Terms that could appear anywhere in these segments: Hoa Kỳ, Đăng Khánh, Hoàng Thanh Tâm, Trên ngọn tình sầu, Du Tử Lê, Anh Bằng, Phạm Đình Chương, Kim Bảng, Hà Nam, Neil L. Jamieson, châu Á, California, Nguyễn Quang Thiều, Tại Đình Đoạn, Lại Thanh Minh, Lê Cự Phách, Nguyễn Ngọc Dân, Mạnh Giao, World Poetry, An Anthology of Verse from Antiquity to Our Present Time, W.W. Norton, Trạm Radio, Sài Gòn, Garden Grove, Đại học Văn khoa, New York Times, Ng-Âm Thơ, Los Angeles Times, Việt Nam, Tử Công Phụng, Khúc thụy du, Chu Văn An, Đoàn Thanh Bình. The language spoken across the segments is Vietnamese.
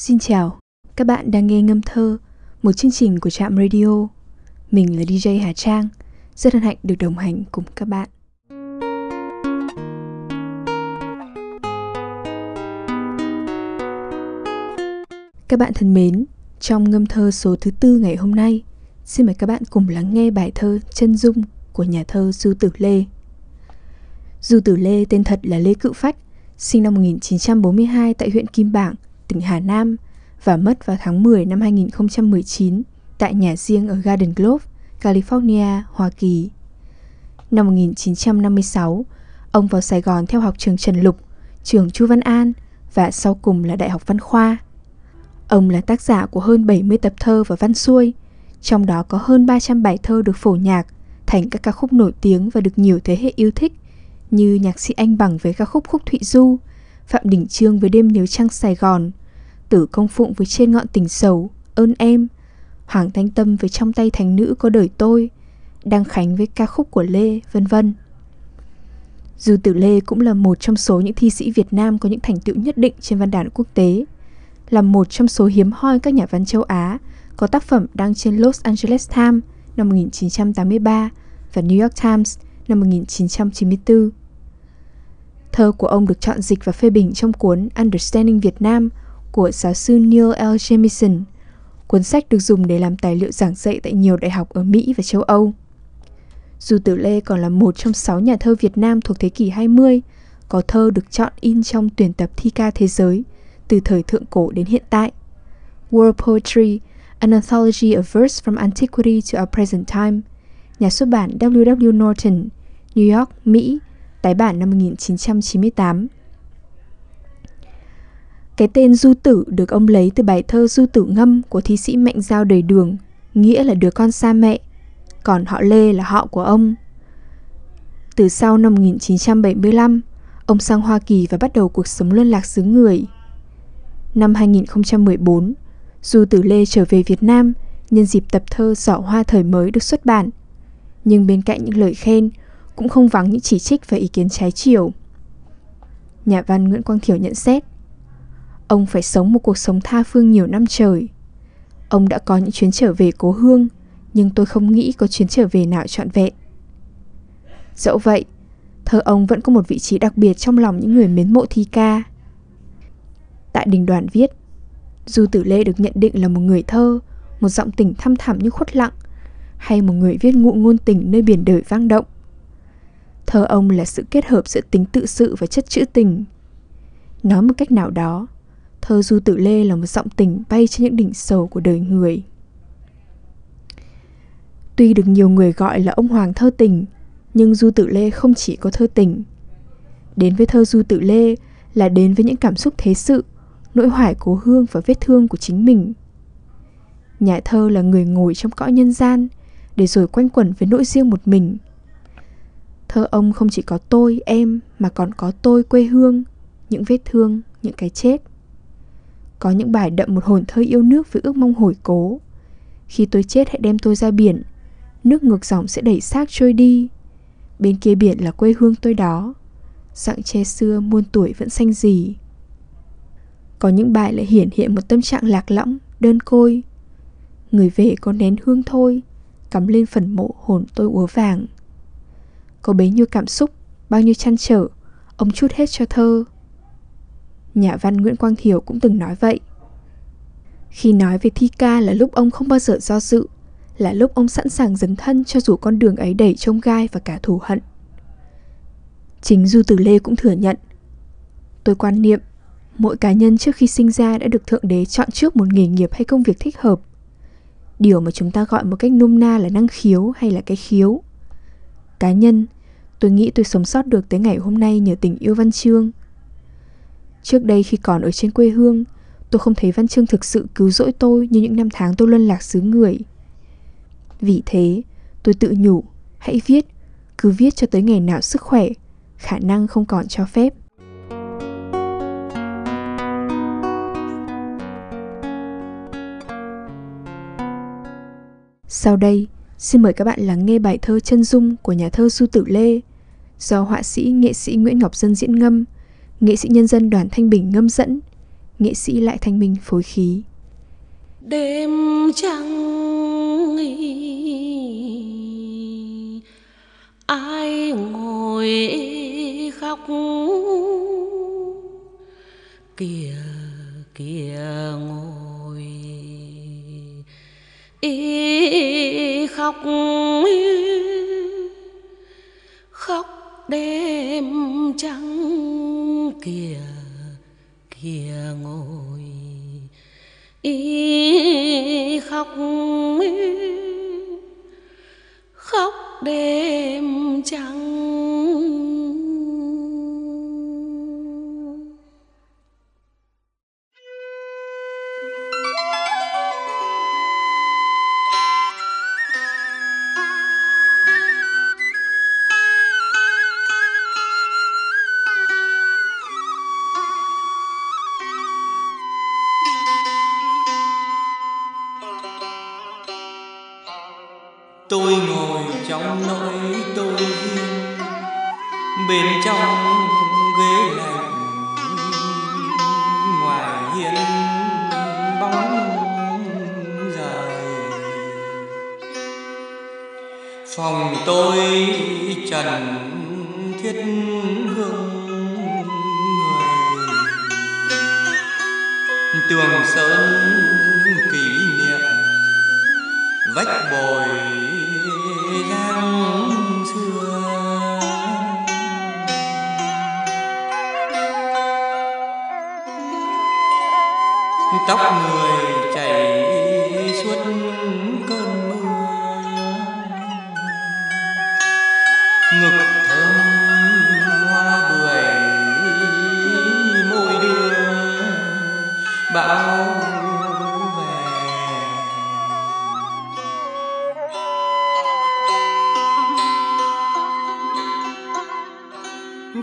Xin chào, các bạn đang nghe Ng-Âm Thơ, một chương trình của Trạm Radio. Mình là DJ Hà Trang, rất hân hạnh được đồng hành cùng các bạn. Các bạn thân mến, trong Ng-Âm Thơ số thứ 4 ngày hôm nay, xin mời các bạn cùng lắng nghe bài thơ Chân Dung của nhà thơ Du Tử Lê. Du Tử Lê tên thật là Lê Cự Phách, sinh năm 1942 tại huyện Kim Bảng, tỉnh Hà Nam và mất vào tháng 10 năm 2019 tại nhà riêng ở Garden Grove, California, Hoa Kỳ. Năm 1956, ông vào Sài Gòn theo học trường Trần Lục, trường Chu Văn An và sau cùng là Đại học Văn khoa. Ông là tác giả của hơn 70 tập thơ và văn xuôi, trong đó có hơn 300 bài thơ được phổ nhạc thành các ca khúc nổi tiếng và được nhiều thế hệ yêu thích, như nhạc sĩ Anh Bằng với ca khúc Khúc Thụy Du, Phạm Đình Chương với Đêm Nhớ Trăng Sài Gòn, Tử Công Phụng với Trên Ngọn Tình Sầu, Ơn Em, Hoàng Thanh Tâm với Trong Tay Thánh Nữ Có Đời Tôi, Đăng Khánh với ca khúc của Lê, vân vân. Du Tử Lê cũng là một trong số những thi sĩ Việt Nam có những thành tựu nhất định trên văn đàn quốc tế, là một trong số hiếm hoi các nhà văn châu Á có tác phẩm đăng trên Los Angeles Times năm 1983 và New York Times năm 1994. Thơ của ông được chọn dịch và phê bình trong cuốn Understanding Vietnam của giáo sư Neil L. Jamieson. Cuốn sách được dùng để làm tài liệu giảng dạy tại nhiều đại học ở Mỹ và châu Âu. Du Tử Lê còn là một trong 6 nhà thơ Việt Nam thuộc thế kỷ 20 có thơ được chọn in trong tuyển tập thi ca thế giới từ thời thượng cổ đến hiện tại. World Poetry, An Anthology of Verse from Antiquity to Our Present Time, nhà xuất bản W.W. Norton, New York, Mỹ, tái bản năm 1998. Cái tên Du Tử được ông lấy từ bài thơ Du Tử Ngâm của thi sĩ Mạnh Giao đời Đường, nghĩa là đứa con xa mẹ, còn họ Lê là họ của ông. Từ sau năm 1975, ông sang Hoa Kỳ và bắt đầu cuộc sống luân lạc xứ người. Năm 2014, Du Tử Lê trở về Việt Nam nhân dịp tập thơ Giỏ Hoa Thời Mới được xuất bản. Nhưng bên cạnh những lời khen, cũng không vắng những chỉ trích và ý kiến trái chiều. Nhà văn Nguyễn Quang Thiều nhận xét, ông phải sống một cuộc sống tha phương nhiều năm trời. Ông đã có những chuyến trở về cố hương, nhưng tôi không nghĩ có chuyến trở về nào trọn vẹn. Dẫu vậy, thơ ông vẫn có một vị trí đặc biệt trong lòng những người mến mộ thi ca. Tại Đình Đoạn viết, Du Tử Lê được nhận định là một người thơ, một giọng tình thăm thẳm như khuất lặng, hay một người viết ngụ ngôn tình nơi biển đời vang động. Thơ ông là sự kết hợp giữa tính tự sự và chất trữ tình. Nói một cách nào đó, thơ Du Tử Lê là một giọng tình bay trên những đỉnh sầu của đời người. Tuy được nhiều người gọi là ông hoàng thơ tình, nhưng Du Tử Lê không chỉ có thơ tình. Đến với thơ Du Tử Lê là đến với những cảm xúc thế sự, nỗi hoài cố hương và vết thương của chính mình. Nhà thơ là người ngồi trong cõi nhân gian, để rồi quanh quẩn với nỗi riêng một mình. Thơ ông không chỉ có tôi, em, mà còn có tôi, quê hương, những vết thương, những cái chết. Có những bài đậm một hồn thơ yêu nước với ước mong hồi cố. Khi tôi chết hãy đem tôi ra biển, nước ngược dòng sẽ đẩy xác trôi đi. Bên kia biển là quê hương tôi đó, rặng tre xưa muôn tuổi vẫn xanh rì. Có những bài lại hiển hiện một tâm trạng lạc lõng, đơn côi. Người về có nén hương thôi, cắm lên phần mộ hồn tôi úa vàng. Có bấy nhiêu cảm xúc, bao nhiêu trăn trở, ông trút hết cho thơ. Nhà văn Nguyễn Quang Thiều cũng từng nói vậy. Khi nói về thi ca là lúc ông không bao giờ do dự, là lúc ông sẵn sàng dấn thân cho dù con đường ấy đầy chông gai và cả thù hận. Chính Du Tử Lê cũng thừa nhận, tôi quan niệm, mỗi cá nhân trước khi sinh ra đã được Thượng Đế chọn trước một nghề nghiệp hay công việc thích hợp. Điều mà chúng ta gọi một cách nôm na là năng khiếu hay là cái khiếu. Cá nhân, tôi nghĩ tôi sống sót được tới ngày hôm nay nhờ tình yêu văn chương. Trước đây khi còn ở trên quê hương, tôi không thấy văn chương thực sự cứu rỗi tôi như những năm tháng tôi luân lạc xứ người. Vì thế, tôi tự nhủ, hãy viết, cứ viết cho tới ngày nào sức khỏe, khả năng không còn cho phép. Sau đây, xin mời các bạn lắng nghe bài thơ Chân Dung của nhà thơ Du Tử Lê do họa sĩ, nghệ sĩ Nguyễn Ngọc Dân diễn ngâm, nghệ sĩ nhân dân Đoàn Thanh Bình ngâm dẫn, nghệ sĩ Lại Thanh Minh phối khí. Đêm trăng nghỉ, ai ngồi khóc, kìa kìa ngồi khóc, khóc đêm trăng, kìa kìa ngồi khóc, khóc đêm trăng. Tôi ngồi trong nỗi tôi riêng, bên trong ghế lạnh, ngoài hiên bóng dài. Phòng tôi trần thiết hương người, tường sơn kỷ niệm, vách bồi tóc người chảy suốt cơn mưa, ngực thơm hoa bưởi môi đưa bão về.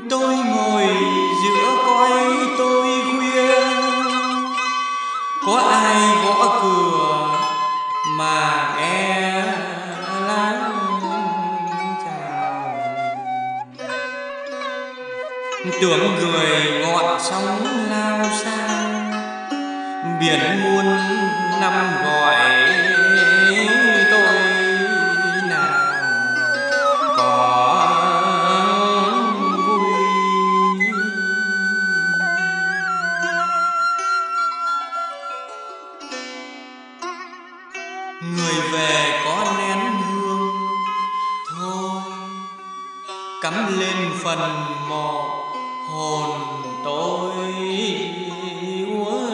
Tôi ngồi giữa cõi tôi khuya, có ai gõ cửa mà nghe lắng chào. Tưởng người ngọn sóng lao xa, biển muôn năm gọi tôi nào có lên phần mộ hồn tôi úa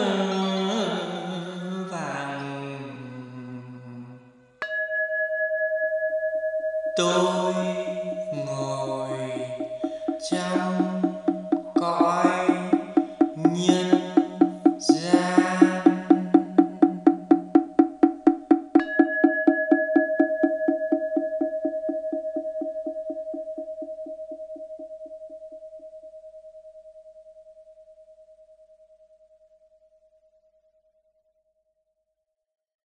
vàng tôi.